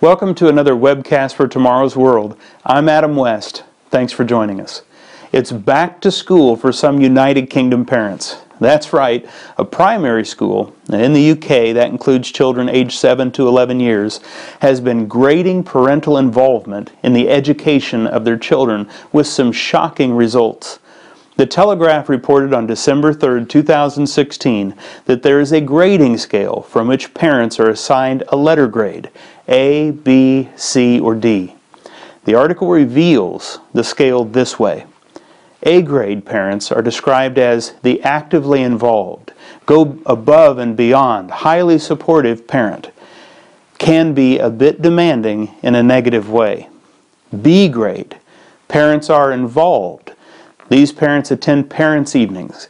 Welcome to another webcast for Tomorrow's World. I'm Adam West. Thanks for joining us. It's back to school for some United Kingdom parents. That's right, a primary school, and in the UK that includes children aged 7 to 11 years, has been grading parental involvement in the education of their children with some shocking results. The Telegraph reported on December 3, 2016, that there is a grading scale from which parents are assigned a letter grade, A, B, C, or D. The article reveals the scale this way. A grade parents are described as the actively involved, go above and beyond, highly supportive parent, can be a bit demanding in a negative way. B grade parents are involved. These parents attend parents' evenings,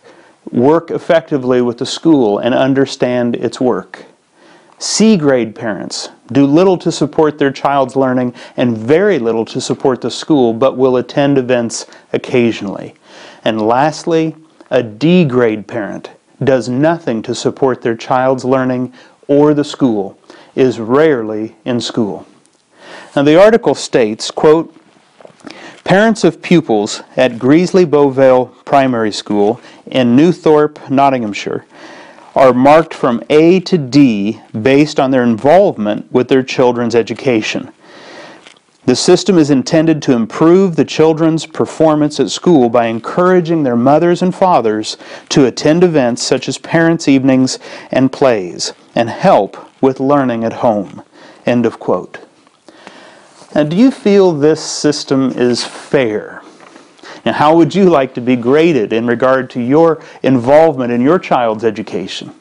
work effectively with the school, and understand its work. C-grade parents do little to support their child's learning and very little to support the school, but will attend events occasionally. And lastly, a D-grade parent does nothing to support their child's learning or the school, is rarely in school. Now the article states, quote, parents of pupils at Greasley Beauvale Primary School in Newthorpe, Nottinghamshire, are marked from A to D based on their involvement with their children's education. The system is intended to improve the children's performance at school by encouraging their mothers and fathers to attend events such as parents' evenings and plays, and help with learning at home. End of quote. Now, do you feel this system is fair? Now, how would you like to be graded in regard to your involvement in your child's education?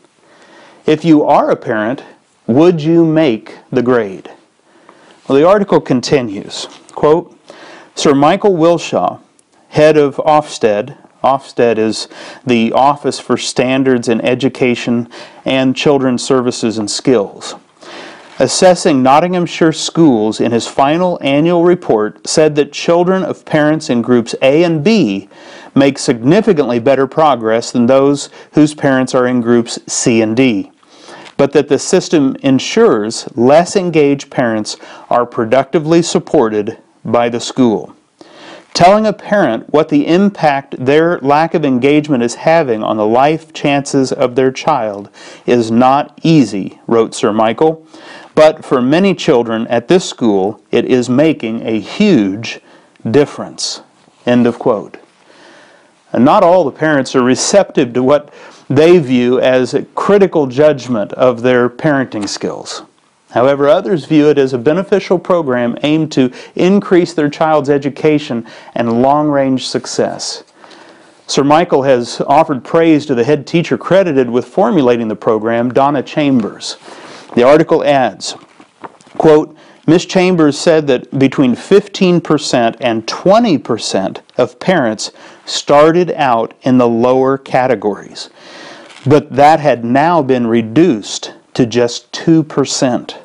If you are a parent, would you make the grade? Well, the article continues, quote, Sir Michael Wilshaw, head of Ofsted — Ofsted is the Office for Standards in Education and Children's Services and Skills — assessing Nottinghamshire schools in his final annual report, said that children of parents in groups A and B make significantly better progress than those whose parents are in groups C and D, but that the system ensures less engaged parents are productively supported by the school. Telling a parent what the impact their lack of engagement is having on the life chances of their child is not easy, wrote Sir Michael, but for many children at this school, it is making a huge difference. End of quote. And not all the parents are receptive to what they view as a critical judgment of their parenting skills. However, others view it as a beneficial program aimed to increase their child's education and long-range success. Sir Michael has offered praise to the head teacher credited with formulating the program, Donna Chambers. The article adds, quote, Ms. Chambers said that between 15% and 20% of parents started out in the lower categories, but that had now been reduced to just 2%.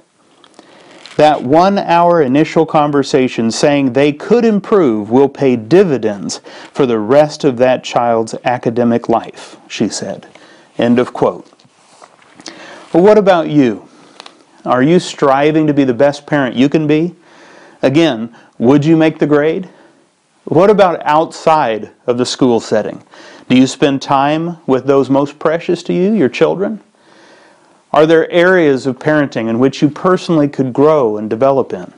That one-hour initial conversation saying they could improve will pay dividends for the rest of that child's academic life, she said. End of quote. Well, what about you? Are you striving to be the best parent you can be? Again, would you make the grade? What about outside of the school setting? Do you spend time with those most precious to you, your children? Are there areas of parenting in which you personally could grow and develop in?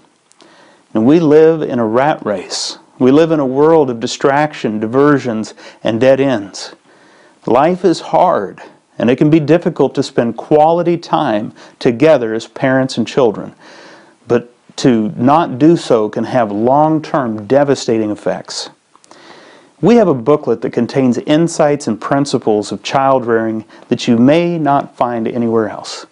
And we live in a rat race. We live in a world of distraction, diversions, and dead ends. Life is hard, and it can be difficult to spend quality time together as parents and children. But to not do so can have long-term devastating effects. We have a booklet that contains insights and principles of child rearing that you may not find anywhere else.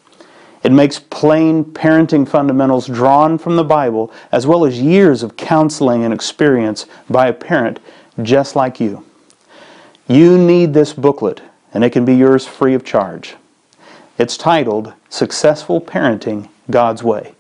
It makes plain parenting fundamentals drawn from the Bible, as well as years of counseling and experience by a parent just like you. You need this booklet, and it can be yours free of charge. It's titled Successful Parenting God's Way.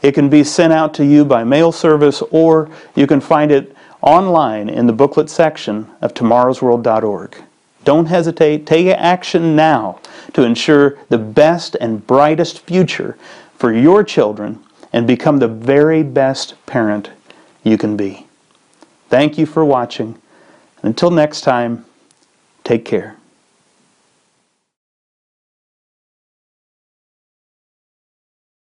It can be sent out to you by mail service, or you can find it online in the booklet section of Tomorrow'sWorld.org. Don't hesitate. Take action now to ensure the best and brightest future for your children and become the very best parent you can be. Thank you for watching. Until next time, take care.